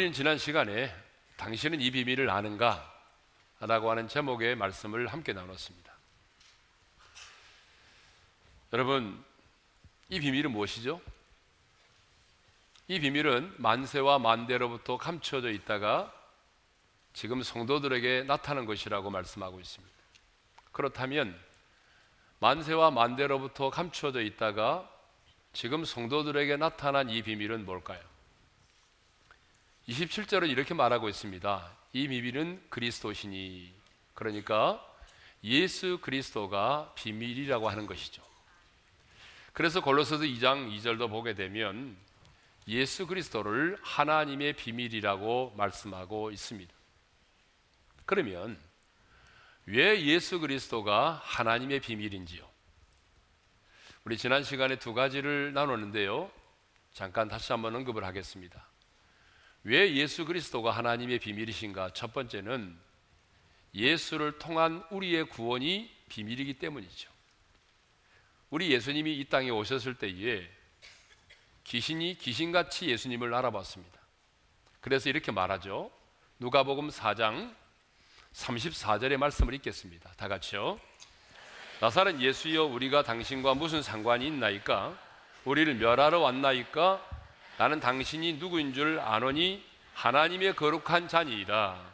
우리는 지난 시간에 당신은 이 비밀을 아는가? 라고 하는 제목의 말씀을 함께 나눴습니다. 여러분, 이 비밀은 무엇이죠? 이 비밀은 만세와 만대로부터 감춰져 있다가 지금 성도들에게 나타난 것이라고 말씀하고 있습니다. 그렇다면 만세와 만대로부터 감춰져 있다가 지금 성도들에게 나타난 이 비밀은 뭘까요? 27절은 이렇게 말하고 있습니다. 이 비밀은 그리스도시니, 그러니까 예수 그리스도가 비밀이라고 하는 것이죠. 그래서 골로새서 2장 2절도 보게 되면 예수 그리스도를 하나님의 비밀이라고 말씀하고 있습니다. 그러면 왜 예수 그리스도가 하나님의 비밀인지요? 우리 지난 시간에 두 가지를 나눴는데요, 잠깐 다시 한번 언급을 하겠습니다. 왜 예수 그리스도가 하나님의 비밀이신가? 첫 번째는 예수를 통한 우리의 구원이 비밀이기 때문이죠. 우리 예수님이 이 땅에 오셨을 때에 귀신이 귀신같이 예수님을 알아봤습니다. 그래서 이렇게 말하죠. 누가복음 4장 34절의 말씀을 읽겠습니다. 다 같이요. 나사렛 예수여, 우리가 당신과 무슨 상관이 있나이까? 우리를 멸하러 왔나이까? 나는 당신이 누구인 줄 아노니 하나님의 거룩한 자니이다.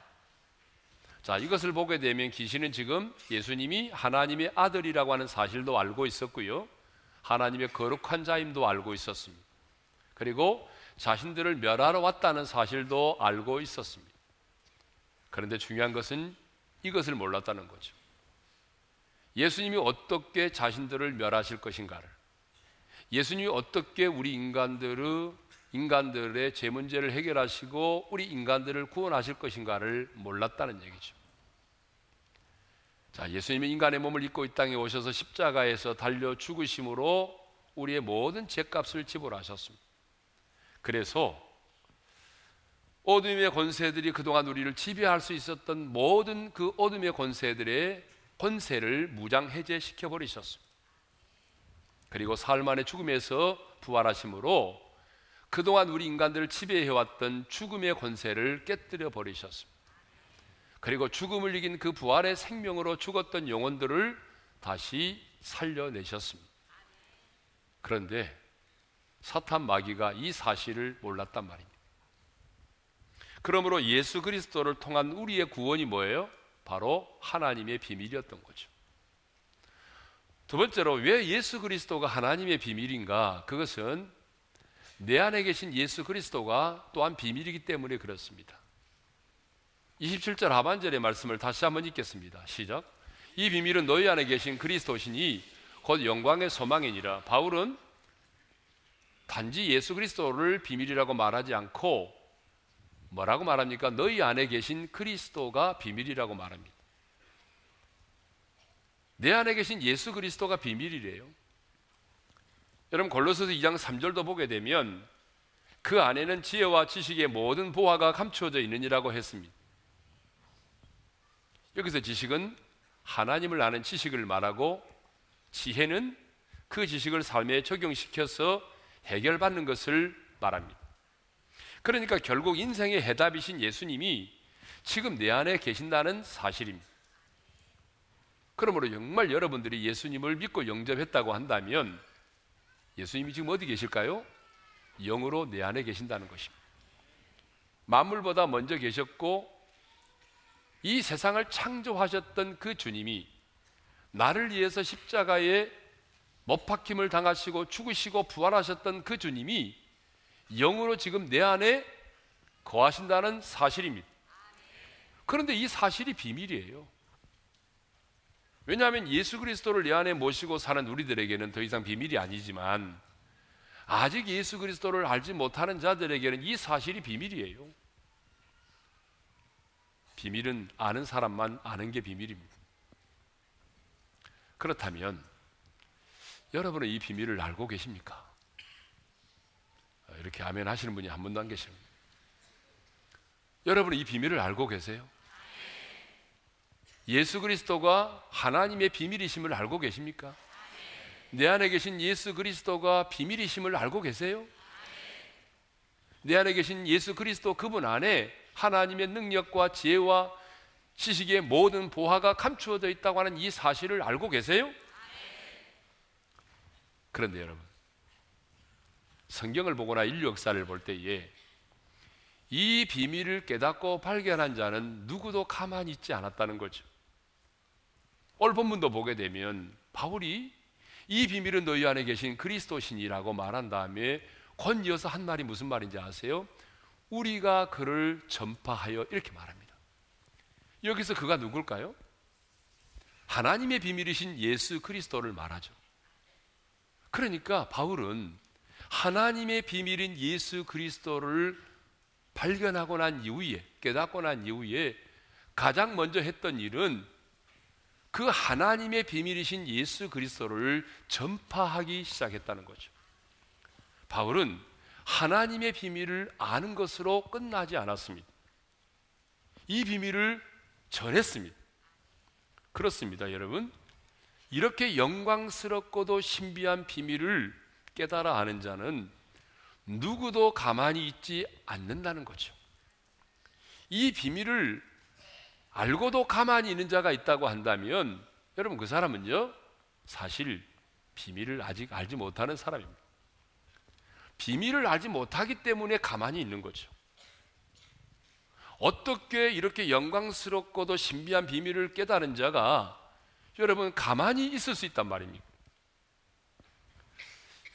자, 이것을 보게 되면 귀신은 지금 예수님이 하나님의 아들이라고 하는 사실도 알고 있었고요, 하나님의 거룩한 자임도 알고 있었습니다. 그리고 자신들을 멸하러 왔다는 사실도 알고 있었습니다. 그런데 중요한 것은 이것을 몰랐다는 거죠. 예수님이 어떻게 자신들을 멸하실 것인가를, 예수님이 어떻게 우리 인간들의 제 문제를 해결하시고 우리 인간들을 구원하실 것인가를 몰랐다는 얘기죠. 자, 예수님이 인간의 몸을 입고 이 땅에 오셔서 십자가에서 달려 죽으심으로 우리의 모든 죄값을 지불하셨습니다. 그래서 어둠의 권세들이 그동안 우리를 지배할 수 있었던 모든 그 어둠의 권세들의 권세를 무장해제시켜 버리셨습니다. 그리고 사흘 만에 죽음에서 부활하심으로 그동안 우리 인간들을 지배해왔던 죽음의 권세를 깨뜨려 버리셨습니다. 그리고 죽음을 이긴 그 부활의 생명으로 죽었던 영혼들을 다시 살려내셨습니다. 그런데 사탄 마귀가 이 사실을 몰랐단 말입니다. 그러므로 예수 그리스도를 통한 우리의 구원이 뭐예요? 바로 하나님의 비밀이었던 거죠. 두 번째로 왜 예수 그리스도가 하나님의 비밀인가? 그것은 내 안에 계신 예수 그리스도가 또한 비밀이기 때문에 그렇습니다. 27절 하반절의 말씀을 다시 한번 읽겠습니다. 시작. 이 비밀은 너희 안에 계신 그리스도시니 곧 영광의 소망이니라. 바울은 단지 예수 그리스도를 비밀이라고 말하지 않고 뭐라고 말합니까? 너희 안에 계신 그리스도가 비밀이라고 말합니다. 내 안에 계신 예수 그리스도가 비밀이래요. 여러분, 골로새서 2장 3절도 보게 되면 그 안에는 지혜와 지식의 모든 보화가 감추어져 있느니라고 했습니다. 여기서 지식은 하나님을 아는 지식을 말하고, 지혜는 그 지식을 삶에 적용시켜서 해결받는 것을 말합니다. 그러니까 결국 인생의 해답이신 예수님이 지금 내 안에 계신다는 사실입니다. 그러므로 정말 여러분들이 예수님을 믿고 영접했다고 한다면 예수님이 지금 어디 계실까요? 영으로 내 안에 계신다는 것입니다. 만물보다 먼저 계셨고 이 세상을 창조하셨던 그 주님이 나를 위해서 십자가에 못 박힘을 당하시고 죽으시고 부활하셨던 그 주님이 영으로 지금 내 안에 거하신다는 사실입니다. 그런데 이 사실이 비밀이에요. 왜냐하면 예수 그리스도를 내 안에 모시고 사는 우리들에게는 더 이상 비밀이 아니지만, 아직 예수 그리스도를 알지 못하는 자들에게는 이 사실이 비밀이에요. 비밀은 아는 사람만 아는 게 비밀입니다. 그렇다면 여러분은 이 비밀을 알고 계십니까? 이렇게 아멘 하시는 분이 한 분도 안 계십니다. 여러분은 이 비밀을 알고 계세요? 예수 그리스도가 하나님의 비밀이심을 알고 계십니까? 내 안에 계신 예수 그리스도가 비밀이심을 알고 계세요? 내 안에 계신 예수 그리스도 그분 안에 하나님의 능력과 지혜와 지식의 모든 보화가 감추어져 있다고 하는 이 사실을 알고 계세요? 그런데 여러분, 성경을 보거나 인류 역사를 볼 때에 이 비밀을 깨닫고 발견한 자는 누구도 가만히 있지 않았다는 거죠. 오늘 본문도 보게 되면 바울이 이 비밀은 너희 안에 계신 그리스도시니라고 말한 다음에 곧이어서 한 말이 무슨 말인지 아세요? 우리가 그를 전파하여, 이렇게 말합니다. 여기서 그가 누굴까요? 하나님의 비밀이신 예수 그리스도를 말하죠. 그러니까 바울은 하나님의 비밀인 예수 그리스도를 발견하고 난 이후에, 깨닫고 난 이후에 가장 먼저 했던 일은 그 하나님의 비밀이신 예수 그리스도를 전파하기 시작했다는 거죠. 바울은 하나님의 비밀을 아는 것으로 끝나지 않았습니다. 이 비밀을 전했습니다. 그렇습니다, 여러분. 이렇게 영광스럽고도 신비한 비밀을 깨달아 아는 자는 누구도 가만히 있지 않는다는 거죠. 이 비밀을 알고도 가만히 있는 자가 있다고 한다면 여러분, 그 사람은요, 사실 비밀을 아직 알지 못하는 사람입니다. 비밀을 알지 못하기 때문에 가만히 있는 거죠. 어떻게 이렇게 영광스럽고도 신비한 비밀을 깨달은 자가 여러분 가만히 있을 수 있단 말입니까?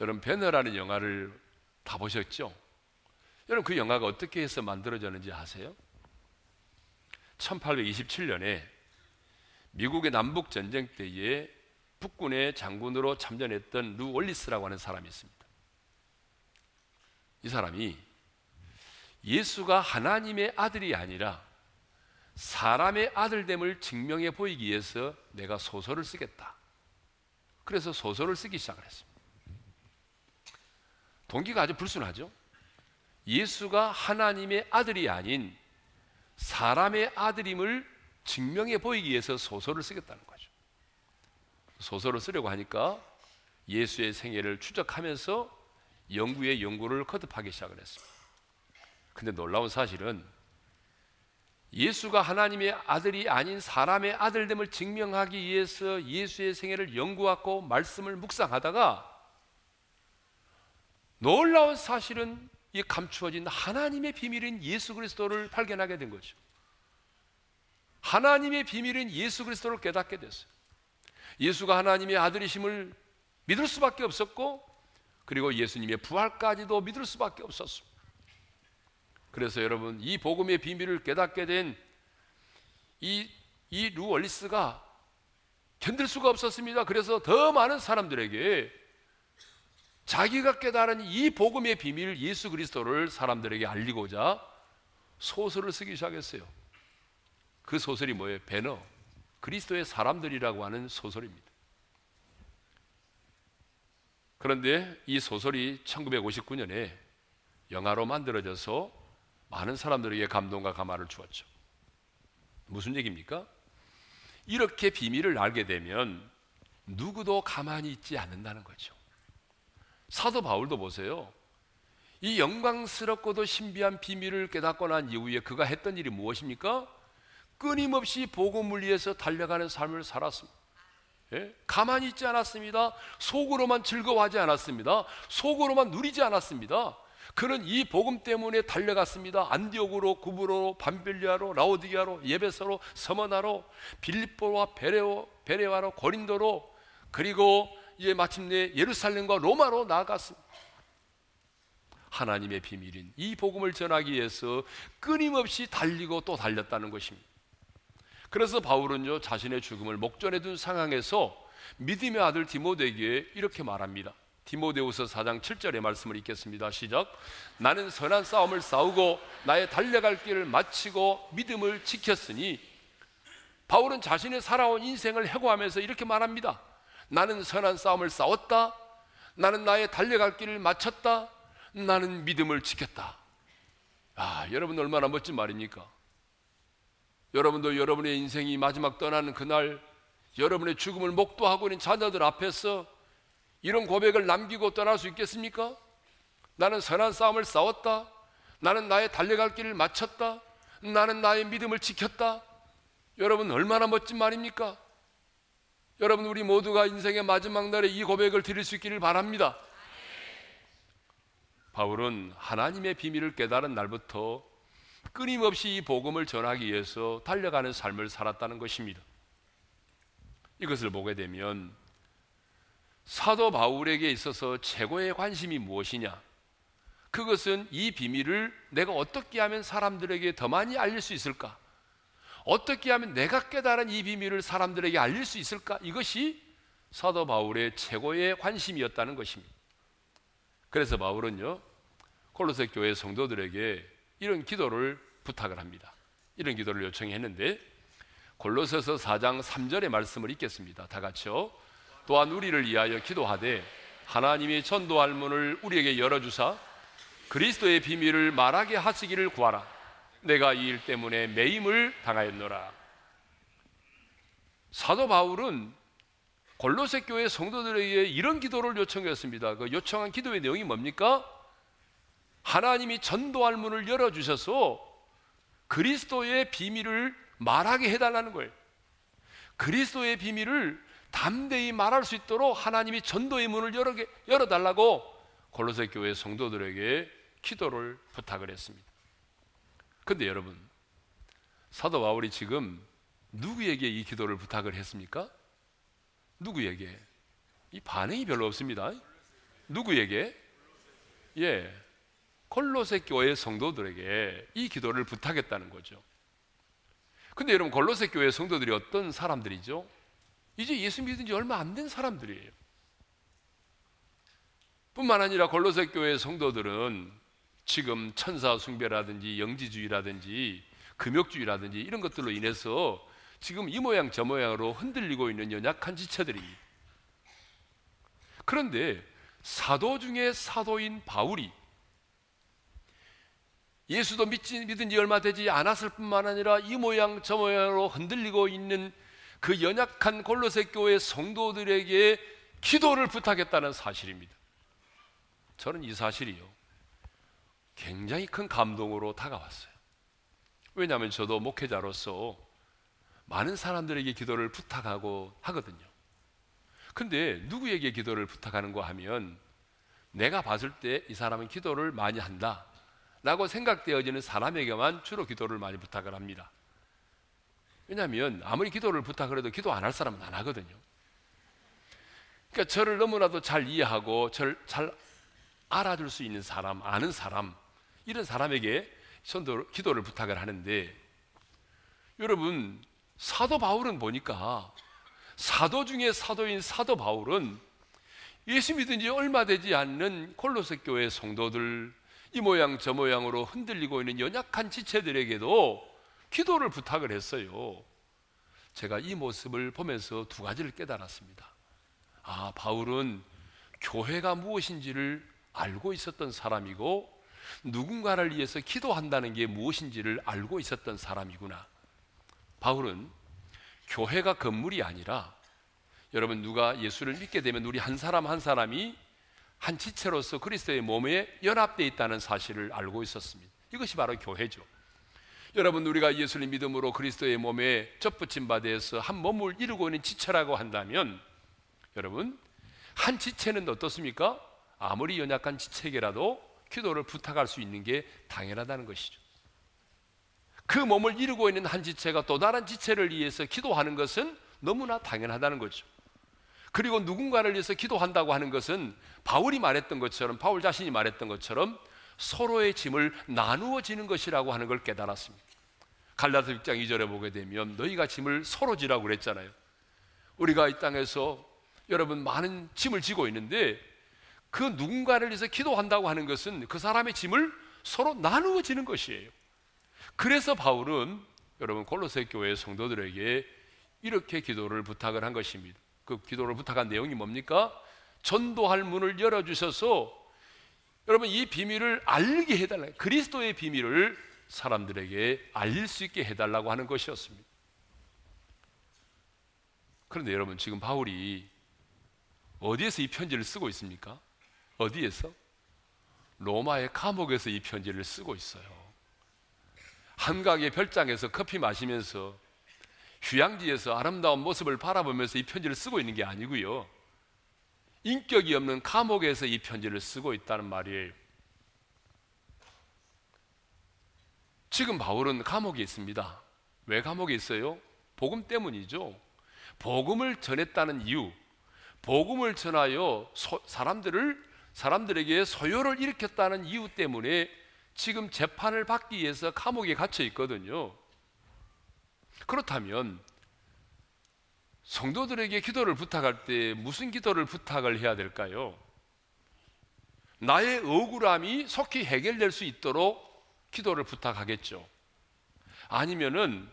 여러분, 배너라는 영화를 다 보셨죠? 여러분, 그 영화가 어떻게 해서 만들어졌는지 아세요? 1827년에 미국의 남북전쟁 때에 북군의 장군으로 참전했던 루 월리스라고 하는 사람이 있습니다. 이 사람이 예수가 하나님의 아들이 아니라 사람의 아들됨을 증명해 보이기 위해서 내가 소설을 쓰겠다. 그래서 소설을 쓰기 시작을 했습니다. 동기가 아주 불순하죠. 예수가 하나님의 아들이 아닌 사람의 아들임을 증명해 보이기 위해서 소설을 쓰겠다는 거죠. 소설을 쓰려고 하니까 예수의 생애를 추적하면서 연구의 연구를 거듭하기 시작을 했습니다. 근데 놀라운 사실은 예수가 하나님의 아들이 아닌 사람의 아들됨을 증명하기 위해서 예수의 생애를 연구하고 말씀을 묵상하다가 놀라운 사실은 이 감추어진 하나님의 비밀인 예수 그리스도를 발견하게 된 거죠. 하나님의 비밀인 예수 그리스도를 깨닫게 됐어요. 예수가 하나님의 아들이심을 믿을 수밖에 없었고, 그리고 예수님의 부활까지도 믿을 수밖에 없었습니다. 그래서 여러분, 이 복음의 비밀을 깨닫게 된 이 루 월리스가 견딜 수가 없었습니다. 그래서 더 많은 사람들에게 자기가 깨달은 이 복음의 비밀 예수 그리스도를 사람들에게 알리고자 소설을 쓰기 시작했어요. 그 소설이 뭐예요? 배너, 그리스도의 사람들이라고 하는 소설입니다. 그런데 이 소설이 1959년에 영화로 만들어져서 많은 사람들에게 감동과 감화를 주었죠. 무슨 얘기입니까? 이렇게 비밀을 알게 되면 누구도 가만히 있지 않는다는 거죠. 사도 바울도 보세요. 이 영광스럽고도 신비한 비밀을 깨닫고 난 이후에 그가 했던 일이 무엇입니까? 끊임없이 복음을 위해서 달려가는 삶을 살았습니다. 예? 가만히 있지 않았습니다. 속으로만 즐거워하지 않았습니다. 속으로만 누리지 않았습니다. 그는 이 복음 때문에 달려갔습니다. 안디옥으로, 구브로로, 밤빌리아로, 라오디게아로, 예베소로, 서머나로, 빌립보와 베레와로, 고린도로, 그리고 이제 마침내 예루살렘과 로마로 나아갔습니다. 하나님의 비밀인 이 복음을 전하기 위해서 끊임없이 달리고 또 달렸다는 것입니다. 그래서 바울은요, 자신의 죽음을 목전에 둔 상황에서 믿음의 아들 디모데에게 이렇게 말합니다. 디모데후서 4장 7절의 말씀을 읽겠습니다. 시작. 나는 선한 싸움을 싸우고 나의 달려갈 길을 마치고 믿음을 지켰으니, 바울은 자신의 살아온 인생을 회고하면서 이렇게 말합니다. 나는 선한 싸움을 싸웠다. 나는 나의 달려갈 길을 마쳤다. 나는 믿음을 지켰다. 아, 여러분, 얼마나 멋진 말입니까? 여러분도 여러분의 인생이 마지막 떠나는 그날 여러분의 죽음을 목도하고 있는 자녀들 앞에서 이런 고백을 남기고 떠날 수 있겠습니까? 나는 선한 싸움을 싸웠다. 나는 나의 달려갈 길을 마쳤다. 나는 나의 믿음을 지켰다. 여러분 얼마나 멋진 말입니까? 여러분 우리 모두가 인생의 마지막 날에 이 고백을 드릴 수 있기를 바랍니다. 바울은 하나님의 비밀을 깨달은 날부터 끊임없이 이 복음을 전하기 위해서 달려가는 삶을 살았다는 것입니다. 이것을 보게 되면 사도 바울에게 있어서 최고의 관심이 무엇이냐? 그것은 이 비밀을 내가 어떻게 하면 사람들에게 더 많이 알릴 수 있을까? 어떻게 하면 내가 깨달은 이 비밀을 사람들에게 알릴 수 있을까? 이것이 사도 바울의 최고의 관심이었다는 것입니다. 그래서 바울은요, 골로새 교회 성도들에게 이런 기도를 부탁을 합니다. 이런 기도를 요청했는데 골로새서 4장 3절의 말씀을 읽겠습니다. 다 같이요. 또한 우리를 위하여 기도하되 하나님이 전도할 문을 우리에게 열어주사 그리스도의 비밀을 말하게 하시기를 구하라. 내가 이 일 때문에 매임을 당하였노라. 사도 바울은 골로새 교회 성도들에게 이런 기도를 요청했습니다. 그 요청한 기도의 내용이 뭡니까? 하나님이 전도할 문을 열어주셔서 그리스도의 비밀을 말하게 해달라는 거예요. 그리스도의 비밀을 담대히 말할 수 있도록 하나님이 전도의 문을 열어달라고 골로새 교회 성도들에게 기도를 부탁을 했습니다. 근데 여러분, 사도 바울이 지금 누구에게 이 기도를 부탁을 했습니까? 누구에게? 이 반응이 별로 없습니다. 누구에게? 예, 골로새 교회 성도들에게 이 기도를 부탁했다는 거죠. 근데 여러분, 골로새 교회 성도들이 어떤 사람들이죠? 이제 예수 믿은 지 얼마 안 된 사람들이에요. 뿐만 아니라 골로새 교회 성도들은 지금 천사 숭배라든지 영지주의라든지 금욕주의라든지 이런 것들로 인해서 지금 이 모양 저 모양으로 흔들리고 있는 연약한 지체들입니다. 그런데 사도 중에 사도인 바울이 예수도 믿은 지 얼마 되지 않았을 뿐만 아니라 이 모양 저 모양으로 흔들리고 있는 그 연약한 골로새 교회 성도들에게 기도를 부탁했다는 사실입니다. 저는 이 사실이요, 굉장히 큰 감동으로 다가왔어요. 왜냐하면 저도 목회자로서 많은 사람들에게 기도를 부탁하고 하거든요. 근데 누구에게 기도를 부탁하는가 하면 내가 봤을 때 이 사람은 기도를 많이 한다 라고 생각되어지는 사람에게만 주로 기도를 많이 부탁을 합니다. 왜냐하면 아무리 기도를 부탁을 해도 기도 안 할 사람은 안 하거든요. 그러니까 저를 너무나도 잘 이해하고 저를 잘 알아줄 수 있는 사람, 아는 사람, 이런 사람에게 기도를 부탁을 하는데, 여러분 사도 바울은 보니까 사도 중에 사도인 사도 바울은 예수 믿은 지 얼마 되지 않는 골로새 교회 성도들, 이 모양 저 모양으로 흔들리고 있는 연약한 지체들에게도 기도를 부탁을 했어요. 제가 이 모습을 보면서 두 가지를 깨달았습니다. 아, 바울은 교회가 무엇인지를 알고 있었던 사람이고 누군가를 위해서 기도한다는 게 무엇인지를 알고 있었던 사람이구나. 바울은 교회가 건물이 아니라, 여러분 누가 예수를 믿게 되면 우리 한 사람 한 사람이 한 지체로서 그리스도의 몸에 연합되어 있다는 사실을 알고 있었습니다. 이것이 바로 교회죠. 여러분 우리가 예수를 믿음으로 그리스도의 몸에 접붙임 바 되어서 한 몸을 이루고 있는 지체라고 한다면, 여러분 한 지체는 어떻습니까? 아무리 연약한 지체에게라도 기도를 부탁할 수 있는 게 당연하다는 것이죠. 그 몸을 이루고 있는 한 지체가 또 다른 지체를 위해서 기도하는 것은 너무나 당연하다는 거죠. 그리고 누군가를 위해서 기도한다고 하는 것은 바울 자신이 말했던 것처럼 서로의 짐을 나누어지는 것이라고 하는 걸 깨달았습니다. 갈라디아 6장 2절에 보게 되면 너희가 짐을 서로 지라고 그랬잖아요. 우리가 이 땅에서 여러분 많은 짐을 지고 있는데 그 누군가를 위해서 기도한다고 하는 것은 그 사람의 짐을 서로 나누어지는 것이에요. 그래서 바울은 여러분 골로새 교회 성도들에게 이렇게 기도를 부탁을 한 것입니다. 그 기도를 부탁한 내용이 뭡니까? 전도할 문을 열어주셔서 여러분 이 비밀을 알게 해달라, 그리스도의 비밀을 사람들에게 알릴 수 있게 해달라고 하는 것이었습니다. 그런데 여러분 지금 바울이 어디에서 이 편지를 쓰고 있습니까? 어디에서? 로마의 감옥에서 이 편지를 쓰고 있어요. 한강의 별장에서 커피 마시면서 휴양지에서 아름다운 모습을 바라보면서 이 편지를 쓰고 있는 게 아니고요, 인격이 없는 감옥에서 이 편지를 쓰고 있다는 말이에요. 지금 바울은 감옥에 있습니다. 왜 감옥에 있어요? 복음 때문이죠. 복음을 전했다는 이유, 복음을 전하여 사람들에게 소요를 일으켰다는 이유 때문에 지금 재판을 받기 위해서 감옥에 갇혀 있거든요. 그렇다면 성도들에게 기도를 부탁할 때 무슨 기도를 부탁을 해야 될까요? 나의 억울함이 속히 해결될 수 있도록 기도를 부탁하겠죠. 아니면은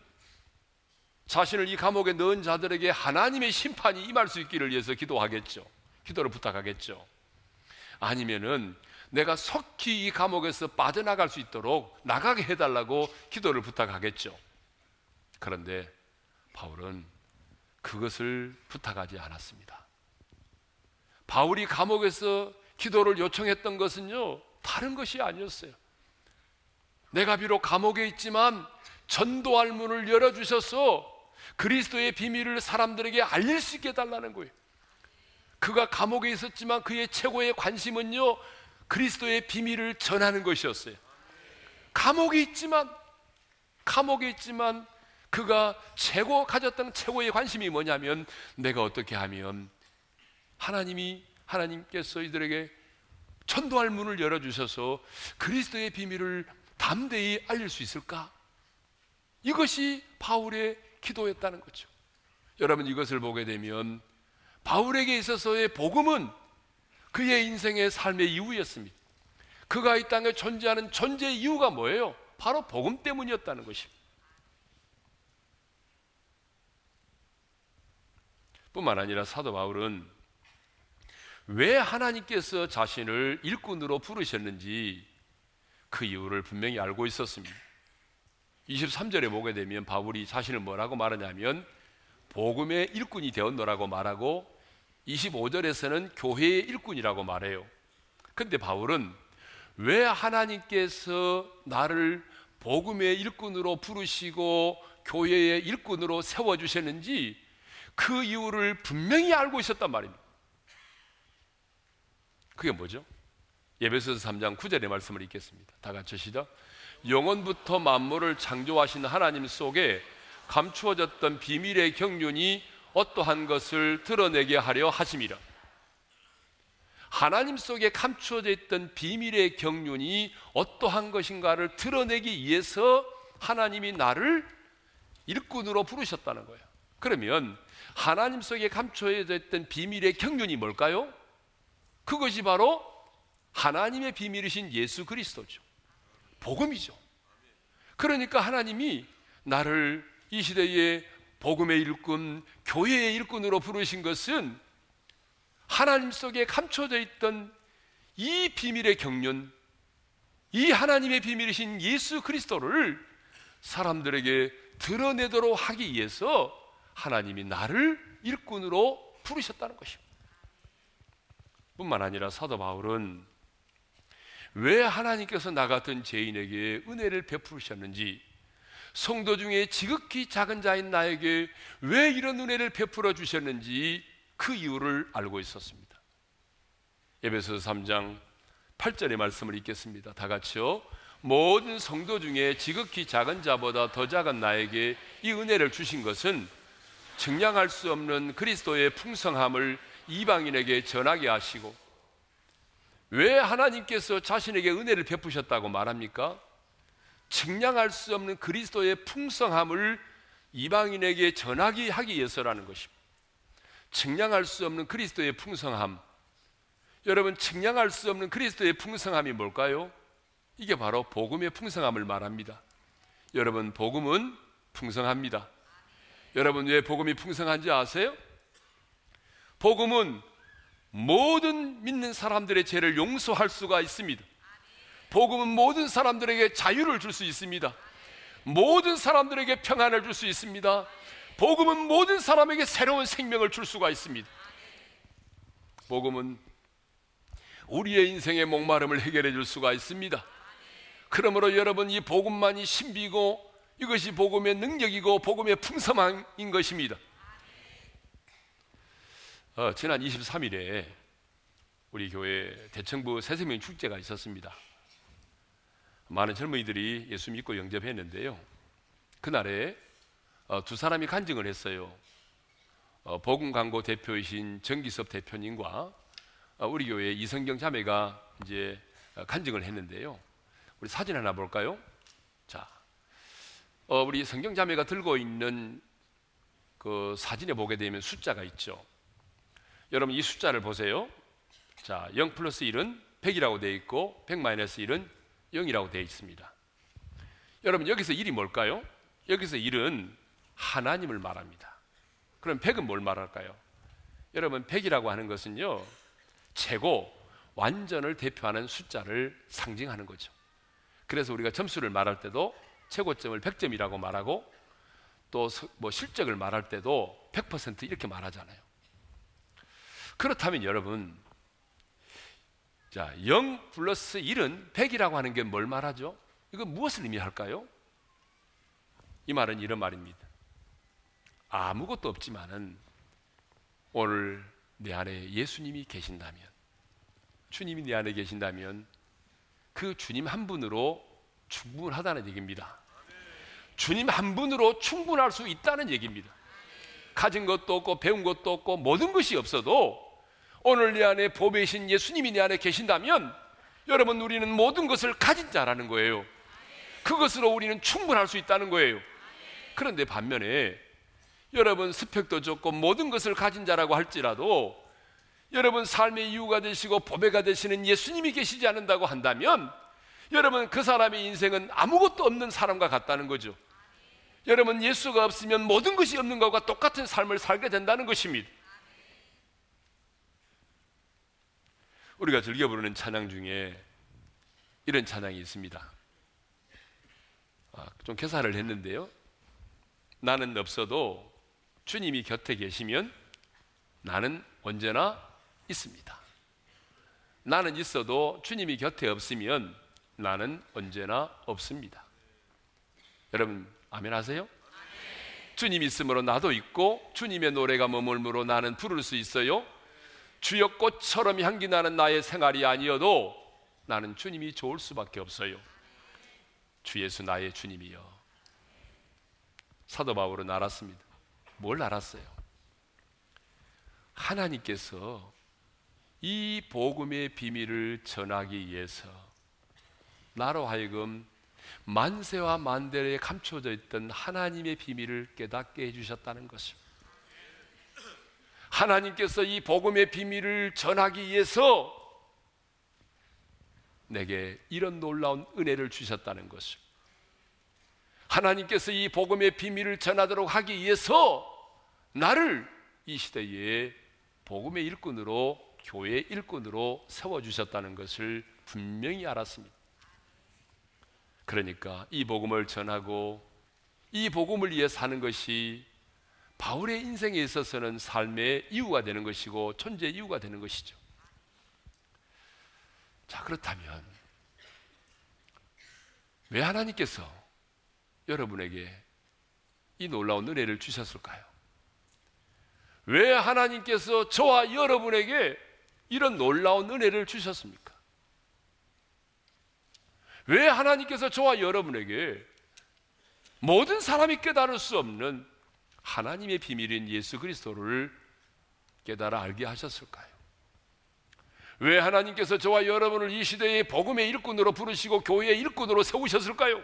자신을 이 감옥에 넣은 자들에게 하나님의 심판이 임할 수 있기를 위해서 기도하겠죠. 기도를 부탁하겠죠. 아니면은 내가 속히 이 감옥에서 빠져나갈 수 있도록 나가게 해달라고 기도를 부탁하겠죠. 그런데 바울은 그것을 부탁하지 않았습니다. 바울이 감옥에서 기도를 요청했던 것은요, 다른 것이 아니었어요. 내가 비록 감옥에 있지만 전도할 문을 열어주셔서 그리스도의 비밀을 사람들에게 알릴 수 있게 해달라는 거예요. 그가 감옥에 있었지만 그의 최고의 관심은요, 그리스도의 비밀을 전하는 것이었어요. 감옥에 있지만 그가 가졌던 최고의 관심이 뭐냐면, 내가 어떻게 하면 하나님께서 이들에게 전도할 문을 열어주셔서 그리스도의 비밀을 담대히 알릴 수 있을까? 이것이 바울의 기도였다는 거죠. 여러분, 이것을 보게 되면 바울에게 있어서의 복음은 그의 인생의 삶의 이유였습니다. 그가 이 땅에 존재하는 존재의 이유가 뭐예요? 바로 복음 때문이었다는 것입니다. 뿐만 아니라 사도 바울은 왜 하나님께서 자신을 일꾼으로 부르셨는지 그 이유를 분명히 알고 있었습니다. 23절에 보게 되면 바울이 자신을 뭐라고 말하냐면 복음의 일꾼이 되었노라고 말하고 25절에서는 교회의 일꾼이라고 말해요. 근데 바울은 왜 하나님께서 나를 복음의 일꾼으로 부르시고 교회의 일꾼으로 세워주셨는지 그 이유를 분명히 알고 있었단 말입니다. 그게 뭐죠? 에베소서 3장 9절의 말씀을 읽겠습니다. 다 같이 시작. 영원부터 만물을 창조하신 하나님 속에 감추어졌던 비밀의 경륜이 어떠한 것을 드러내게 하려 하심이라. 하나님 속에 감추어져 있던 비밀의 경륜이 어떠한 것인가를 드러내기 위해서 하나님이 나를 일꾼으로 부르셨다는 거예요. 그러면 하나님 속에 감춰져 있던 비밀의 경륜이 뭘까요? 그것이 바로 하나님의 비밀이신 예수 그리스도죠. 복음이죠. 그러니까 하나님이 나를 이 시대의 복음의 일꾼, 교회의 일꾼으로 부르신 것은 하나님 속에 감춰져 있던 이 비밀의 경륜, 이 하나님의 비밀이신 예수 그리스도를 사람들에게 드러내도록 하기 위해서 하나님이 나를 일꾼으로 부르셨다는 것입니다. 뿐만 아니라 사도 바울은 왜 하나님께서 나 같은 죄인에게 은혜를 베푸셨는지, 성도 중에 지극히 작은 자인 나에게 왜 이런 은혜를 베풀어 주셨는지 그 이유를 알고 있었습니다. 에베소서 3장 8절의 말씀을 읽겠습니다. 다 같이요. 모든 성도 중에 지극히 작은 자보다 더 작은 나에게 이 은혜를 주신 것은 증량할 수 없는 그리스도의 풍성함을 이방인에게 전하게 하시고. 왜 하나님께서 자신에게 은혜를 베푸셨다고 말합니까? 증량할 수 없는 그리스도의 풍성함을 이방인에게 전하게 하기 위해서라는 것입니다. 증량할 수 없는 그리스도의 풍성함. 여러분, 증량할 수 없는 그리스도의 풍성함이 뭘까요? 이게 바로 복음의 풍성함을 말합니다. 여러분, 복음은 풍성합니다. 여러분, 왜 복음이 풍성한지 아세요? 복음은 모든 믿는 사람들의 죄를 용서할 수가 있습니다. 복음은 모든 사람들에게 자유를 줄 수 있습니다. 모든 사람들에게 평안을 줄 수 있습니다. 복음은 모든 사람에게 새로운 생명을 줄 수가 있습니다. 복음은 우리의 인생의 목마름을 해결해 줄 수가 있습니다. 그러므로 여러분, 이 복음만이 신비고 이것이 복음의 능력이고 복음의 풍성함인 것입니다. 지난 23일에 우리 교회 대청부 새세명 축제가 있었습니다. 많은 젊은이들이 예수 믿고 영접했는데요, 그날에 두 사람이 간증을 했어요. 복음 광고 대표이신 정기섭 대표님과 우리 교회 이성경 자매가 이제 간증을 했는데요. 우리 사진 하나 볼까요? 자, 우리 성경 자매가 들고 있는 그 사진에 보게 되면 숫자가 있죠. 여러분, 이 숫자를 보세요. 자, 0 플러스 1은 100이라고 되어 있고 100 마이너스 1은 0이라고 되어 있습니다. 여러분, 여기서 1이 뭘까요? 여기서 1은 하나님을 말합니다. 그럼 100은 뭘 말할까요? 여러분, 100이라고 하는 것은요, 최고, 완전을 대표하는 숫자를 상징하는 거죠. 그래서 우리가 점수를 말할 때도 최고점을 100점이라고 말하고, 또 뭐 실적을 말할 때도 100% 이렇게 말하잖아요. 그렇다면 여러분, 자, 0 플러스 1은 100이라고 하는 게 뭘 말하죠? 이건 무엇을 의미할까요? 이 말은 이런 말입니다. 아무것도 없지만은 오늘 내 안에 예수님이 계신다면, 주님이 내 안에 계신다면 그 주님 한 분으로 충분하다는 얘기입니다. 주님 한 분으로 충분할 수 있다는 얘기입니다. 가진 것도 없고 배운 것도 없고 모든 것이 없어도 오늘 내 안에 보배이신 예수님이 내 안에 계신다면 여러분, 우리는 모든 것을 가진 자라는 거예요. 그것으로 우리는 충분할 수 있다는 거예요. 그런데 반면에 여러분, 스펙도 좋고 모든 것을 가진 자라고 할지라도 여러분 삶의 이유가 되시고 보배가 되시는 예수님이 계시지 않는다고 한다면 여러분, 그 사람의 인생은 아무것도 없는 사람과 같다는 거죠. 여러분, 예수가 없으면 모든 것이 없는 것과 똑같은 삶을 살게 된다는 것입니다. 우리가 즐겨 부르는 찬양 중에 이런 찬양이 있습니다. 좀 개사를 했는데요, 나는 없어도 주님이 곁에 계시면 나는 언제나 있습니다. 나는 있어도 주님이 곁에 없으면 나는 언제나 없습니다. 여러분, 아멘 하세요? 아멘. 주님이 있으므로 나도 있고, 주님의 노래가 머물므로 나는 부를 수 있어요. 주여 꽃처럼 향기나는 나의 생활이 아니어도 나는 주님이 좋을 수밖에 없어요. 주 예수 나의 주님이여. 사도 바울은 알았습니다. 뭘 알았어요? 하나님께서 이 복음의 비밀을 전하기 위해서 나로 하여금 만세와 만대에 감춰져 있던 하나님의 비밀을 깨닫게 해주셨다는 것입니다. 하나님께서 이 복음의 비밀을 전하기 위해서 내게 이런 놀라운 은혜를 주셨다는 것입니다. 하나님께서 이 복음의 비밀을 전하도록 하기 위해서 나를 이 시대에 복음의 일꾼으로, 교회의 일꾼으로 세워주셨다는 것을 분명히 알았습니다. 그러니까 이 복음을 전하고 이 복음을 위해 사는 것이 바울의 인생에 있어서는 삶의 이유가 되는 것이고 존재의 이유가 되는 것이죠. 자, 그렇다면 왜 하나님께서 여러분에게 이 놀라운 은혜를 주셨을까요? 왜 하나님께서 저와 여러분에게 이런 놀라운 은혜를 주셨습니까? 왜 하나님께서 저와 여러분에게 모든 사람이 깨달을 수 없는 하나님의 비밀인 예수 그리스도를 깨달아 알게 하셨을까요? 왜 하나님께서 저와 여러분을 이 시대의 복음의 일꾼으로 부르시고 교회의 일꾼으로 세우셨을까요?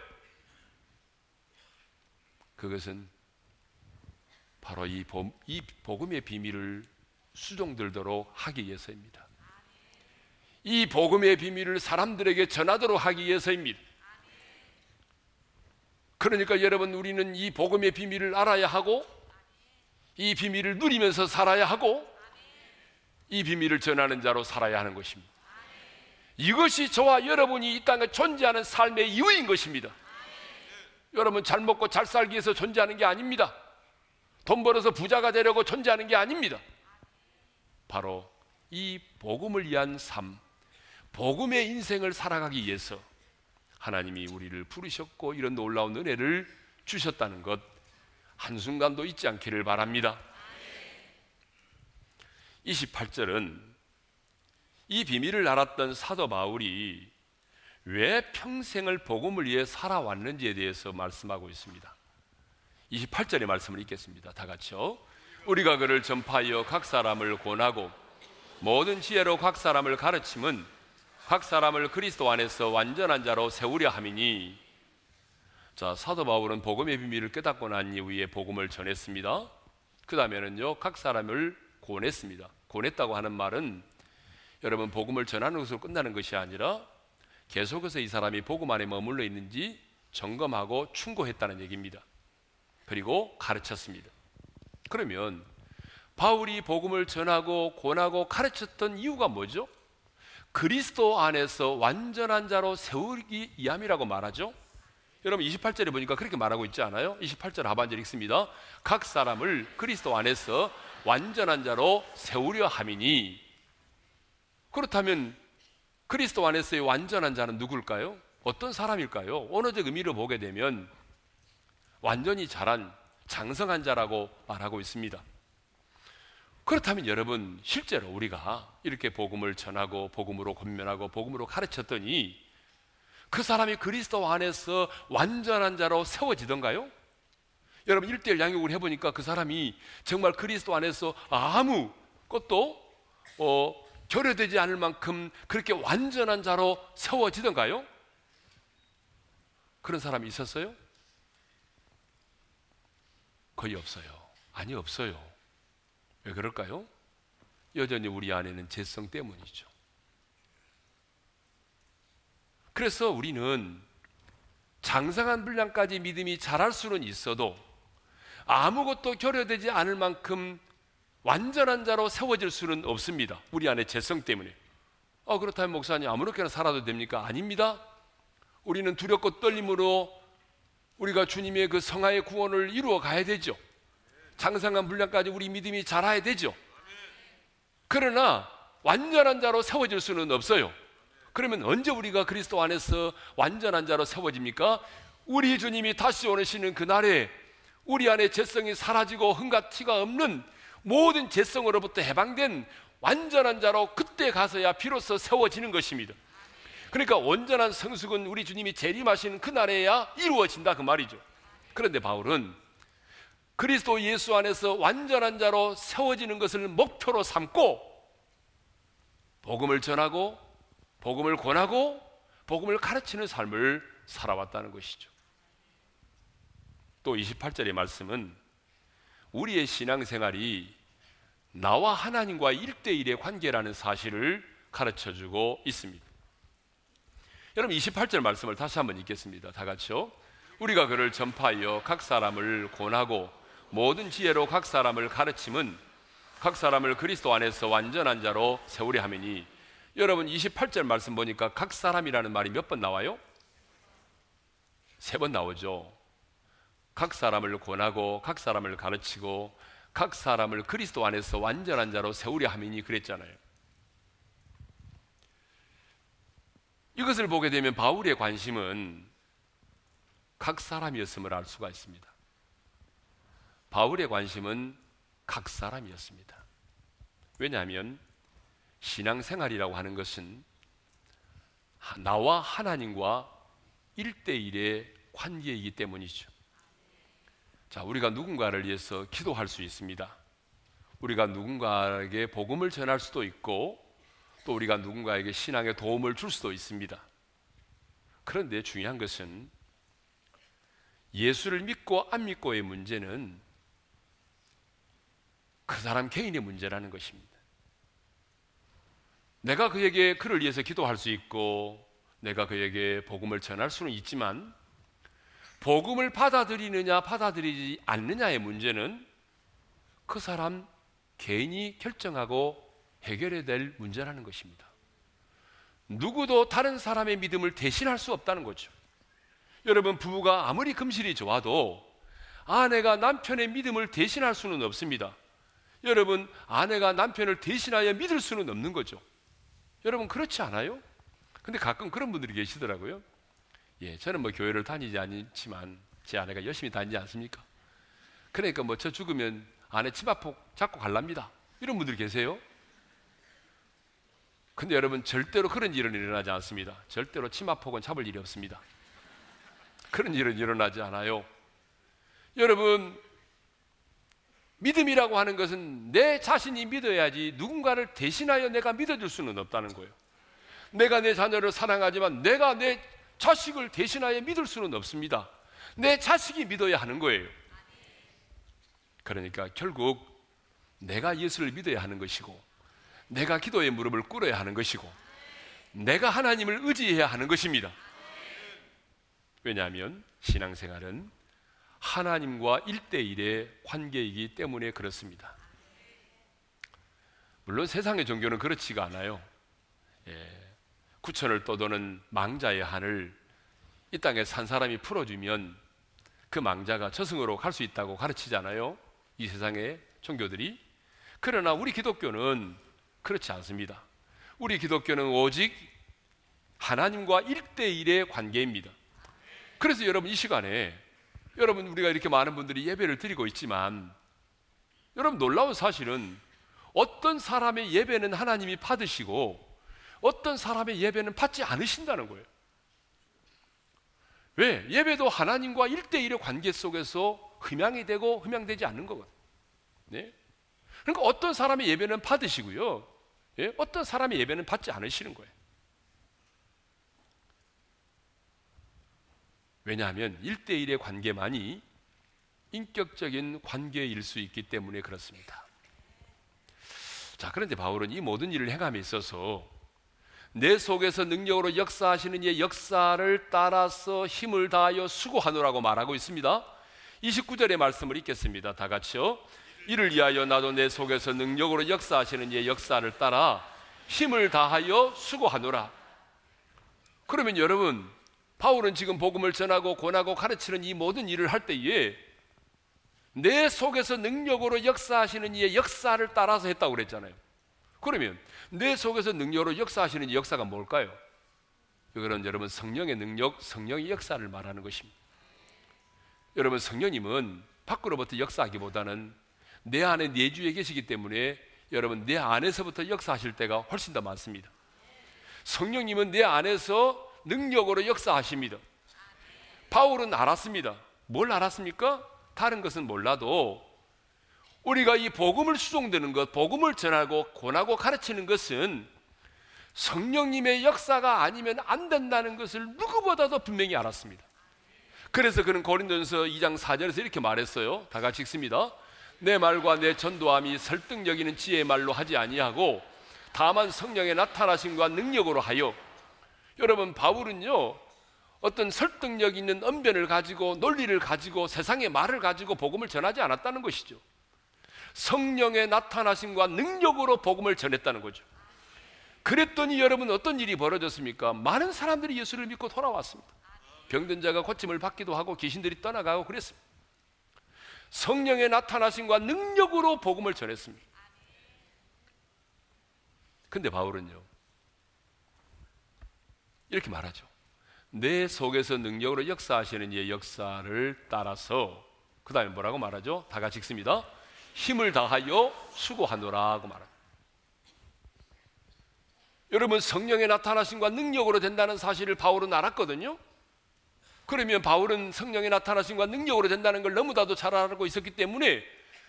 그것은 바로 이 복음의 비밀을 수종들도록 하기 위해서입니다. 이 복음의 비밀을 사람들에게 전하도록 하기 위해서입니다. 그러니까 여러분, 우리는 이 복음의 비밀을 알아야 하고 이 비밀을 누리면서 살아야 하고 이 비밀을 전하는 자로 살아야 하는 것입니다. 이것이 저와 여러분이 이 땅에 존재하는 삶의 이유인 것입니다. 여러분, 잘 먹고 잘 살기 위해서 존재하는 게 아닙니다. 돈 벌어서 부자가 되려고 존재하는 게 아닙니다. 바로 이 복음을 위한 삶, 복음의 인생을 살아가기 위해서 하나님이 우리를 부르셨고 이런 놀라운 은혜를 주셨다는 것 한순간도 잊지 않기를 바랍니다. 28절은 이 비밀을 알았던 사도 바울이 왜 평생을 복음을 위해 살아왔는지에 대해서 말씀하고 있습니다. 28절의 말씀을 읽겠습니다. 다 같이요. 우리가 그를 전파하여 각 사람을 권하고 모든 지혜로 각 사람을 가르침은 각 사람을 그리스도 안에서 완전한 자로 세우려 함이니. 자, 사도 바울은 복음의 비밀을 깨닫고 난 이후에 복음을 전했습니다. 그 다음에는요, 각 사람을 권했습니다. 권했다고 하는 말은 여러분 복음을 전하는 것으로 끝나는 것이 아니라 계속해서 이 사람이 복음 안에 머물러 있는지 점검하고 충고했다는 얘기입니다. 그리고 가르쳤습니다. 그러면 바울이 복음을 전하고 권하고 가르쳤던 이유가 뭐죠? 그리스도 안에서 완전한 자로 세우기 위함이라고 말하죠. 여러분 28절에 보니까 그렇게 말하고 있지 않아요? 28절 하반절 읽습니다. 각 사람을 그리스도 안에서 완전한 자로 세우려 함이니. 그렇다면 그리스도 안에서의 완전한 자는 누굴까요? 어떤 사람일까요? 언어적 의미로 보게 되면 완전히 자란, 장성한 자라고 말하고 있습니다. 그렇다면 여러분 실제로 우리가 이렇게 복음을 전하고 복음으로 권면하고 복음으로 가르쳤더니 그 사람이 그리스도 안에서 완전한 자로 세워지던가요? 여러분 1:1 양육을 해보니까 그 사람이 정말 그리스도 안에서 아무것도 결여되지 않을 만큼 그렇게 완전한 자로 세워지던가요? 그런 사람이 있었어요? 거의 없어요. 아니, 없어요. 왜 그럴까요? 여전히 우리 안에는 죄성 때문이죠. 그래서 우리는 장성한 분량까지 믿음이 자랄 수는 있어도 아무것도 결여되지 않을 만큼 완전한 자로 세워질 수는 없습니다. 우리 안에 죄성 때문에. 그렇다면 목사님 아무렇게나 살아도 됩니까? 아닙니다. 우리는 두렵고 떨림으로 우리가 주님의 그 성화의 구원을 이루어 가야 되죠. 장성한 분량까지 우리 믿음이 자라야 되죠. 그러나 완전한 자로 세워질 수는 없어요. 그러면 언제 우리가 그리스도 안에서 완전한 자로 세워집니까? 우리 주님이 다시 오시는 그날에 우리 안에 죄성이 사라지고 흥과 티가 없는 모든 죄성으로부터 해방된 완전한 자로 그때 가서야 비로소 세워지는 것입니다. 그러니까 온전한 성숙은 우리 주님이 재림하시는 그날에야 이루어진다 그 말이죠. 그런데 바울은 그리스도 예수 안에서 완전한 자로 세워지는 것을 목표로 삼고 복음을 전하고 복음을 권하고 복음을 가르치는 삶을 살아왔다는 것이죠. 또 28절의 말씀은 우리의 신앙생활이 나와 하나님과의 1:1의 관계라는 사실을 가르쳐주고 있습니다. 여러분 28절 말씀을 다시 한번 읽겠습니다. 다 같이요. 우리가 그를 전파하여 각 사람을 권하고 모든 지혜로 각 사람을 가르침은 각 사람을 그리스도 안에서 완전한 자로 세우려 함이니. 여러분 28절 말씀 보니까 각 사람이라는 말이 몇 번 나와요? 3번 나오죠. 각 사람을 권하고 각 사람을 가르치고 각 사람을 그리스도 안에서 완전한 자로 세우려 함이니 그랬잖아요. 이것을 보게 되면 바울의 관심은 각 사람이었음을 알 수가 있습니다. 바울의 관심은 각 사람이었습니다. 왜냐하면 신앙생활이라고 하는 것은 나와 하나님과 1:1의 관계이기 때문이죠. 자, 우리가 누군가를 위해서 기도할 수 있습니다. 우리가 누군가에게 복음을 전할 수도 있고 또 우리가 누군가에게 신앙에 도움을 줄 수도 있습니다. 그런데 중요한 것은 예수를 믿고 안 믿고의 문제는 그 사람 개인의 문제라는 것입니다. 내가 그에게 그를 위해서 기도할 수 있고 내가 그에게 복음을 전할 수는 있지만 복음을 받아들이느냐 받아들이지 않느냐의 문제는 그 사람 개인이 결정하고 해결해야 될 문제라는 것입니다. 누구도 다른 사람의 믿음을 대신할 수 없다는 거죠. 여러분 부부가 아무리 금실이 좋아도 아내가 남편의 믿음을 대신할 수는 없습니다. 여러분 아내가 남편을 대신하여 믿을 수는 없는 거죠. 여러분 그렇지 않아요? 근데 가끔 그런 분들이 계시더라고요. 예, 저는 뭐 교회를 다니지 않지만 제 아내가 열심히 다니지 않습니까? 그러니까 뭐 저 죽으면 아내 치마 폭 잡고 갈랍니다. 이런 분들 계세요? 근데 여러분, 절대로 그런 일은 일어나지 않습니다. 절대로 치마 폭은 잡을 일이 없습니다. 그런 일은 일어나지 않아요. 여러분, 믿음이라고 하는 것은 내 자신이 믿어야지 누군가를 대신하여 내가 믿어줄 수는 없다는 거예요. 내가 내 자녀를 사랑하지만 내가 내 자식을 대신하여 믿을 수는 없습니다. 내 자식이 믿어야 하는 거예요. 그러니까 결국 내가 예수를 믿어야 하는 것이고, 내가 기도의 무릎을 꿇어야 하는 것이고, 내가 하나님을 의지해야 하는 것입니다. 왜냐하면 신앙생활은 하나님과 1:1의 관계이기 때문에 그렇습니다. 물론 세상의 종교는 그렇지가 않아요. 예, 구천을 떠도는 망자의 한을 이 땅에 산 사람이 풀어주면 그 망자가 저승으로 갈 수 있다고 가르치잖아요, 이 세상의 종교들이. 그러나 우리 기독교는 그렇지 않습니다. 우리 기독교는 오직 하나님과 1:1의 관계입니다. 그래서 여러분, 이 시간에 여러분, 우리가 이렇게 많은 분들이 예배를 드리고 있지만, 여러분, 놀라운 사실은 어떤 사람의 예배는 하나님이 받으시고 어떤 사람의 예배는 받지 않으신다는 거예요. 왜? 예배도 하나님과 1:1의 관계 속에서 흠양이 되고 흠양되지 않는 거거든요. 네? 그러니까 어떤 사람의 예배는 받으시고요, 예? 어떤 사람의 예배는 받지 않으시는 거예요. 왜냐하면 1:1의 관계만이 인격적인 관계일 수 있기 때문에 그렇습니다. 자, 그런데 바울은 이 모든 일을 행함에 있어서 내 속에서 능력으로 역사하시는 이의 역사를 따라서 힘을 다하여 수고하노라고 말하고 있습니다. 29절의 말씀을 읽겠습니다. 다 같이요. 이를 위하여 나도 내 속에서 능력으로 역사하시는 이의 역사를 따라 힘을 다하여 수고하노라. 그러면 여러분, 바울은 지금 복음을 전하고 권하고 가르치는 이 모든 일을 할 때에 내 속에서 능력으로 역사하시는 이의 역사를 따라서 했다고 그랬잖아요. 그러면 내 속에서 능력으로 역사하시는 이 역사가 뭘까요? 이거는 여러분, 성령의 능력, 성령의 역사를 말하는 것입니다. 여러분, 성령님은 밖으로부터 역사하기보다는 내 안에 내주에 계시기 때문에 여러분, 내 안에서부터 역사하실 때가 훨씬 더 많습니다. 성령님은 내 안에서 능력으로 역사하십니다. 바울은 알았습니다. 뭘 알았습니까? 다른 것은 몰라도 우리가 이 복음을 수종되는 것, 복음을 전하고 권하고 가르치는 것은 성령님의 역사가 아니면 안 된다는 것을 누구보다도 분명히 알았습니다. 그래서 그는 고린도전서 2장 4절에서 이렇게 말했어요. 다 같이 읽습니다. 내 말과 내 전도함이 설득력 있는 지혜의 말로 하지 아니하고 다만 성령의 나타나심과 능력으로 하여. 여러분, 바울은요, 어떤 설득력 있는 언변을 가지고, 논리를 가지고, 세상의 말을 가지고 복음을 전하지 않았다는 것이죠. 성령의 나타나심과 능력으로 복음을 전했다는 거죠. 그랬더니 여러분, 어떤 일이 벌어졌습니까? 많은 사람들이 예수를 믿고 돌아왔습니다. 병든 자가 고침을 받기도 하고 귀신들이 떠나가고 그랬습니다. 성령의 나타나심과 능력으로 복음을 전했습니다. 근데 바울은요, 이렇게 말하죠. 내 속에서 능력으로 역사하시는 이의 역사를 따라서, 그 다음에 뭐라고 말하죠? 다 같이 읽습니다. 힘을 다하여 수고하노라고 말합니다. 여러분, 성령의 나타나심과 능력으로 된다는 사실을 바울은 알았거든요. 그러면 바울은 성령의 나타나심과 능력으로 된다는 걸 너무나도 잘 알고 있었기 때문에,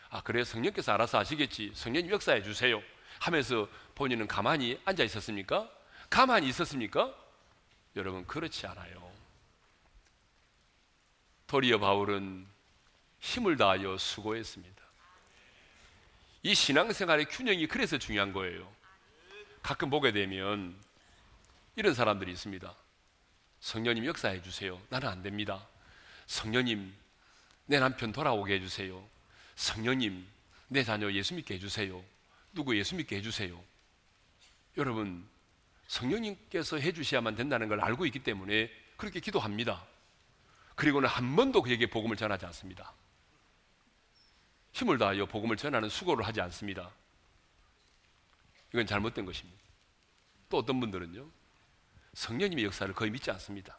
아, 그래, 성령께서 알아서 하시겠지, 성령님 역사해 주세요 하면서 본인은 가만히 앉아 있었습니까? 가만히 있었습니까? 여러분, 그렇지 않아요. 도리어 바울은 힘을 다하여 수고했습니다. 이 신앙생활의 균형이 그래서 중요한 거예요. 가끔 보게 되면 이런 사람들이 있습니다. 성령님 역사해 주세요. 나는 안 됩니다. 성령님, 내 남편 돌아오게 해주세요. 성령님, 내 자녀 예수 믿게 해주세요. 누구 예수 믿게 해주세요. 여러분, 성령님께서 해주셔야만 된다는 걸 알고 있기 때문에 그렇게 기도합니다. 그리고는 한 번도 그에게 복음을 전하지 않습니다. 힘을 다하여 복음을 전하는 수고를 하지 않습니다. 이건 잘못된 것입니다. 또 어떤 분들은요, 성령님의 역사를 거의 믿지 않습니다.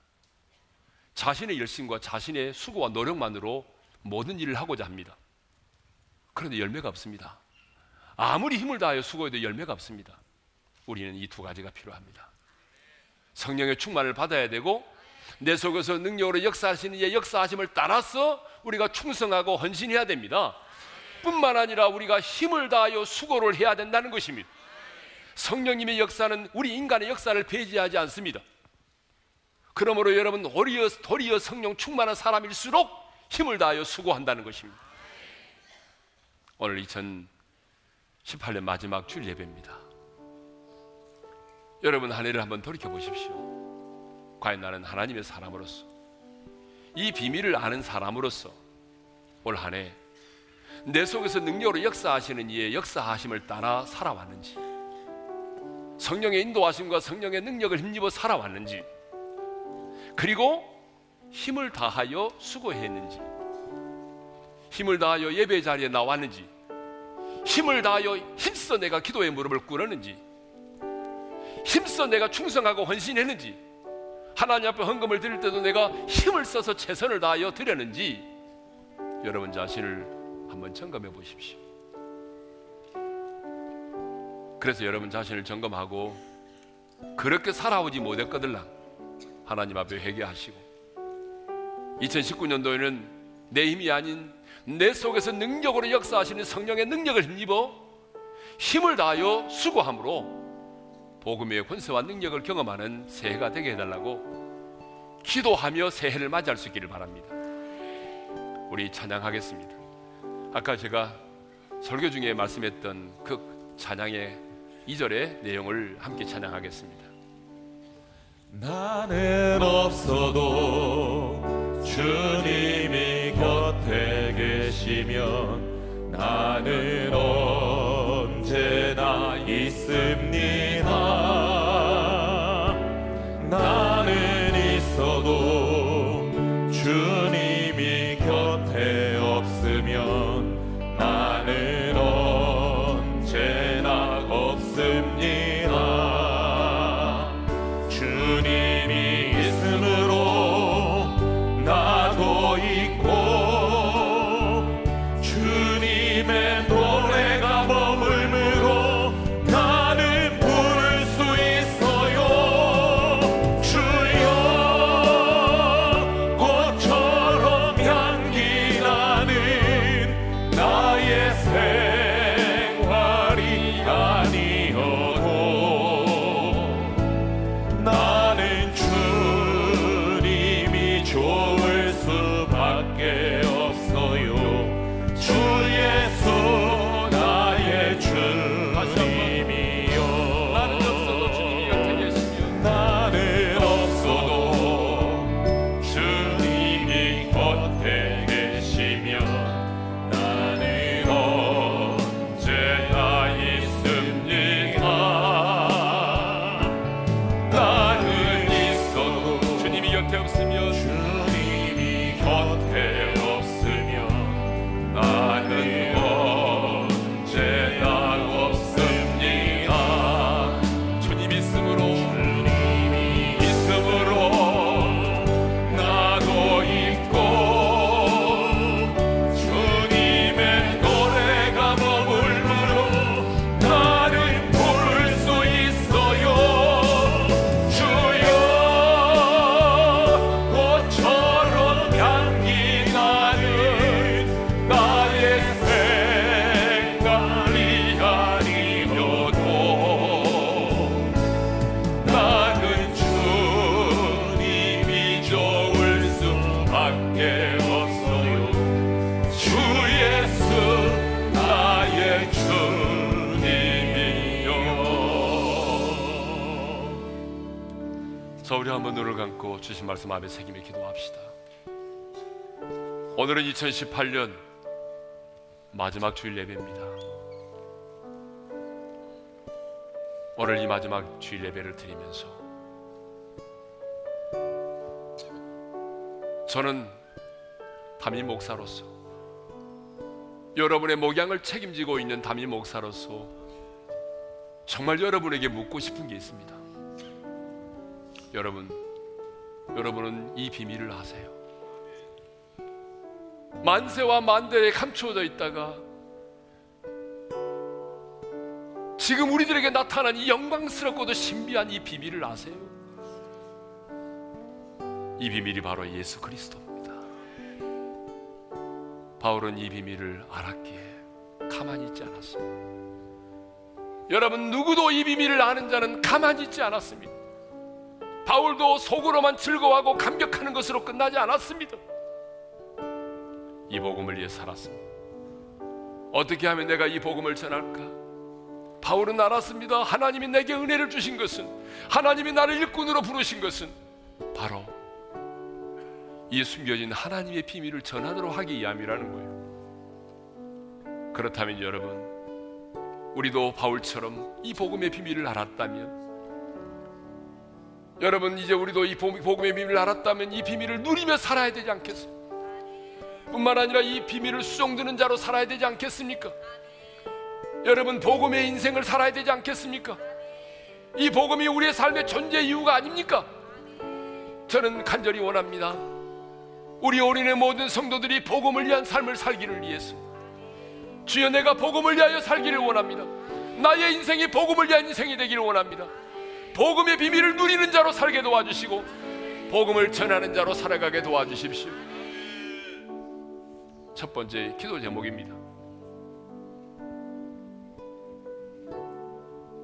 자신의 열심과 자신의 수고와 노력만으로 모든 일을 하고자 합니다. 그런데 열매가 없습니다. 아무리 힘을 다하여 수고해도 열매가 없습니다. 우리는 이 두 가지가 필요합니다. 성령의 충만을 받아야 되고 내 속에서 능력으로 역사하시는 이의 역사하심을 따라서 우리가 충성하고 헌신해야 됩니다. 뿐만 아니라 우리가 힘을 다하여 수고를 해야 된다는 것입니다. 성령님의 역사는 우리 인간의 역사를 배제하지 않습니다. 그러므로 여러분 도리어 성령 충만한 사람일수록 힘을 다하여 수고한다는 것입니다. 오늘 2018년 마지막 주일 예배입니다. 여러분 한 해를 한번 돌이켜보십시오. 과연 나는 하나님의 사람으로서, 이 비밀을 아는 사람으로서 올 한 해 내 속에서 능력으로 역사하시는 이의 역사하심을 따라 살아왔는지, 성령의 인도하심과 성령의 능력을 힘입어 살아왔는지, 그리고 힘을 다하여 수고했는지, 힘을 다하여 예배 자리에 나왔는지, 힘을 다하여 힘써 내가 기도의 무릎을 꿇었는지, 힘써 내가 충성하고 헌신했는지, 하나님 앞에 헌금을 드릴 때도 내가 힘을 써서 최선을 다하여 드렸는지 여러분 자신을 한번 점검해 보십시오. 그래서 여러분 자신을 점검하고 그렇게 살아오지 못했거들랑 하나님 앞에 회개하시고 2019년도에는 내 힘이 아닌 내 속에서 능력으로 역사하시는 성령의 능력을 힘입어 힘을 다하여 수고함으로 복음의 권세와 능력을 경험하는 새해가 되게 해달라고 기도하며 새해를 맞이할 수 있기를 바랍니다. 우리 찬양하겠습니다. 아까 제가 설교 중에 말씀했던 그 찬양의 2절의 내용을 함께 찬양하겠습니다. 나는 없어도 주님이 곁에 계시면 나는 언제나 있습니다. 나는 있어도 주님이 곁에 없으면 나는 언제나 없습니다. 주님이 있으므로 나도 있고 주님의 노래가 머물므로 나는 부를 수 있어요. 주여 꽃처럼 향기 나는 나의 생활이 아니어도 나는 주님이 좋을 수밖에 없어요. 주 예수 나의 주님이요. 나는 없어도 주님이 곁에 계시면 나는 언제나 있습니다. 나는 있어도 주님이 곁에 없으면 나는 언제나 없습니다. 주님 있음으로 나도 있고 주님의 노래가 머물므로 나를 부를 수 있어요. 주여 꽃처럼 향기 나는 나의 생각이 아니어도 나는 주님이 좋을 수밖에 없어요. 주 예수 나의 주님이요. 자, 우리 한번 눈을 감고 주신 말씀 앞에 새기며 기도합시다. 오늘은 2018년 마지막 주일 예배입니다. 오늘 이 마지막 주일 예배를 드리면서 저는 담임 목사로서, 여러분의 목양을 책임지고 있는 담임 목사로서 정말 여러분에게 묻고 싶은 게 있습니다. 여러분은 이 비밀을 아세요. 만세와 만대에 감추어져 있다가 지금 우리들에게 나타난 이 영광스럽고도 신비한 이 비밀을 아세요. 이 비밀이 바로 예수 그리스도입니다. 바울은 이 비밀을 알았기에 가만히 있지 않았습니다. 여러분, 누구도 이 비밀을 아는 자는 가만히 있지 않았습니다. 바울도 속으로만 즐거워하고 감격하는 것으로 끝나지 않았습니다. 이 복음을 위해 살았습니다. 어떻게 하면 내가 이 복음을 전할까? 바울은 알았습니다. 하나님이 내게 은혜를 주신 것은, 하나님이 나를 일꾼으로 부르신 것은 바로 이 숨겨진 하나님의 비밀을 전하도록 하기 위함이라는 거예요. 그렇다면 여러분, 우리도 바울처럼 이 복음의 비밀을 알았다면, 여러분 이제 우리도 이 복음의 비밀을 알았다면 이 비밀을 누리며 살아야 되지 않겠어요? 뿐만 아니라 이 비밀을 수종드는 자로 살아야 되지 않겠습니까? 여러분, 복음의 인생을 살아야 되지 않겠습니까? 이 복음이 우리의 삶의 존재 이유가 아닙니까? 저는 간절히 원합니다. 우리 올인의 모든 성도들이 복음을 위한 삶을 살기를 위해서, 주여 내가 복음을 위하여 살기를 원합니다. 나의 인생이 복음을 위한 인생이 되기를 원합니다. 복음의 비밀을 누리는 자로 살게 도와주시고 복음을 전하는 자로 살아가게 도와주십시오. 첫 번째 기도 제목입니다.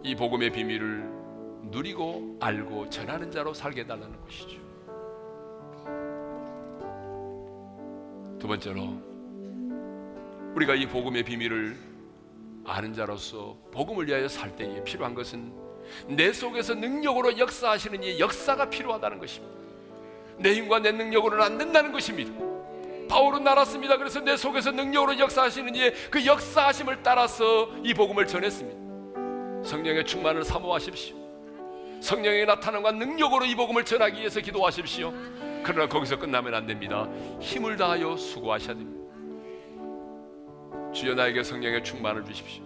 이 복음의 비밀을 누리고 알고 전하는 자로 살게 해달라는 것이죠. 두 번째로, 우리가 이 복음의 비밀을 아는 자로서 복음을 위하여 살 때에 필요한 것은 내 속에서 능력으로 역사하시는 이 역사가 필요하다는 것입니다. 내 힘과 내 능력으로는 안 된다는 것입니다. 바울은 알았습니다. 그래서 내 속에서 능력으로 역사하시는 이의 그 역사하심을 따라서 이 복음을 전했습니다. 성령의 충만을 사모하십시오. 성령의 나타남과 능력으로 이 복음을 전하기 위해서 기도하십시오. 그러나 거기서 끝나면 안 됩니다. 힘을 다하여 수고하셔야 됩니다. 주여 나에게 성령의 충만을 주십시오.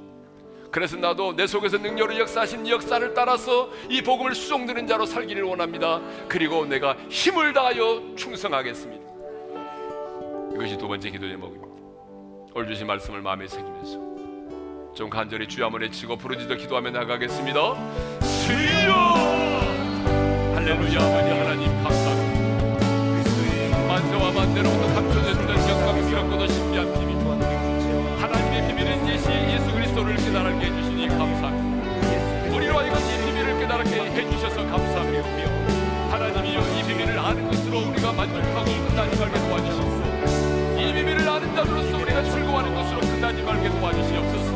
그래서 나도 내 속에서 능력으로 역사하신 역사를 따라서 이 복음을 수종드는 자로 살기를 원합니다. 그리고 내가 힘을 다하여 충성하겠습니다. 이것이 두 번째 기도 제목입니다. 오늘 주신 말씀을 마음에 새기면서 좀 간절히 주여 한번 외치고 부르짖어 기도하며 나가겠습니다. 주여! 할렐루야. 아버지 하나님 감사합니다. 만세와 만대로부터 감춰졌던 영광스럽고도 신비한 비밀, 하나님의 비밀은 예시 예수 그리스도를 깨달게 해주시니 감사합니다. 우리와 이것이 비밀을 깨달게 해주셔서 감사합니다. 하나님이여, 이 비밀을 아는 것으로 우리가 만족하고 끝나지 말게 도와주시옵소서. 이 비밀을 아는 자로서 우리가 즐거워하는 것으로 끝나지 말게 도와주시옵소서.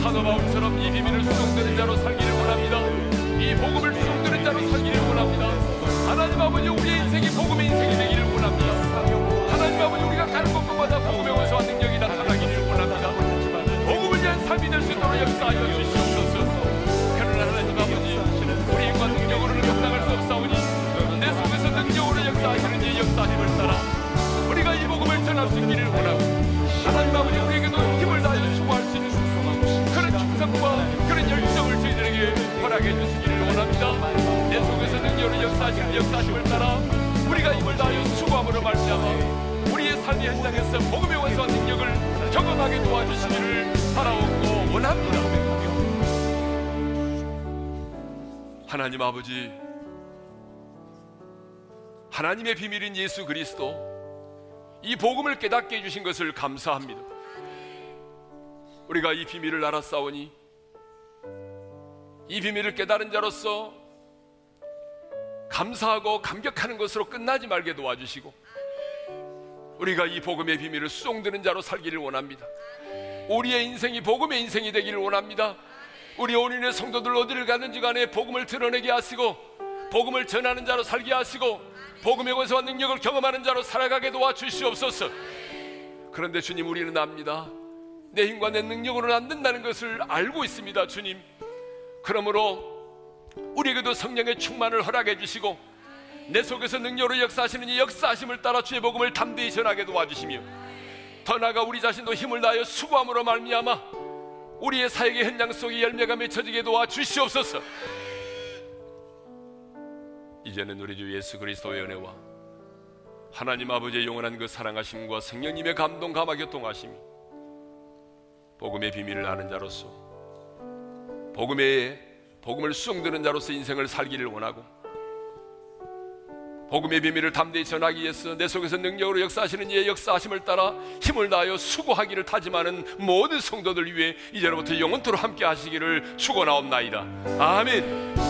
사도 바울처럼 이 비밀을 수종되는 자로 살기를 원합니다. 이 복음을 수종되는 자로 살기를 원합니다. 하나님 아버지, 우리의 인생이 복음의 인생이 되기를 원합니다. 하나님 아버지, 우리가 가는 곳마다 복음의 원수와 능력이 나타나기를 원합니다. 복음을 위한 삶이 될 수 있도록 역사하여 주시옵소서. 그러나 하나님 아버지, 우리 힘과 능력으로는 감당할 수 없사오니 내 속에서 능력으로 역사하시는 이 역사심을 따라 우리가 이 복음을 전할 수 있기를 원하고, 하나님 아버지, 우리에게도 힘을 다해 수고할 수 있는 그런 충성과 그런 열정을 저희들에게 허락해 주시기를 원합니다. 내 속에서 능력으로 역사하시는 역사심을 따라 우리가 힘을 다해 수고함으로 말미암아 우리의 삶의 현장에서 복음의 원수와 능력을 경험하게 도와주시기를 바라옵고 원합니다. 하나님 아버지, 하나님의 비밀인 예수 그리스도, 이 복음을 깨닫게 해주신 것을 감사합니다. 우리가 이 비밀을 알았사오니 이 비밀을 깨달은 자로서 감사하고 감격하는 것으로 끝나지 말게 도와주시고 우리가 이 복음의 비밀을 수종드는 자로 살기를 원합니다. 우리의 인생이 복음의 인생이 되기를 원합니다. 우리 온인의 성도들 어디를 가든지 간에 복음을 드러내게 하시고 복음을 전하는 자로 살게 하시고 복음의 권세와 능력을 경험하는 자로 살아가게 도와주시옵소서. 그런데 주님, 우리는 압니다. 내 힘과 내 능력으로는 안 된다는 것을 알고 있습니다. 주님, 그러므로 우리에게도 성령의 충만을 허락해 주시고 내 속에서 능력으로 역사하시는 이 역사하심을 따라 주의 복음을 담대히 전하게 도와주시며 더 나아가 우리 자신도 힘을 다하여 수고함으로 말미암아 우리의 사역의 현장 속에 열매가 맺혀지게 도와주시옵소서. 이제는 우리 주 예수 그리스도의 은혜와 하나님 아버지의 영원한 그 사랑하심과 성령님의 감동 감화 교통하심이 복음의 비밀을 아는 자로서 복음을 수용되는 자로서 인생을 살기를 원하고, 복음의 비밀을 담대히 전하기 위해서 내 속에서 능력으로 역사하시는 이의 역사하심을 따라 힘을 다하여 수고하기를 다짐하는 모든 성도들 위해 이제로부터 영원토록 함께 하시기를 축원하옵나이다. 아멘.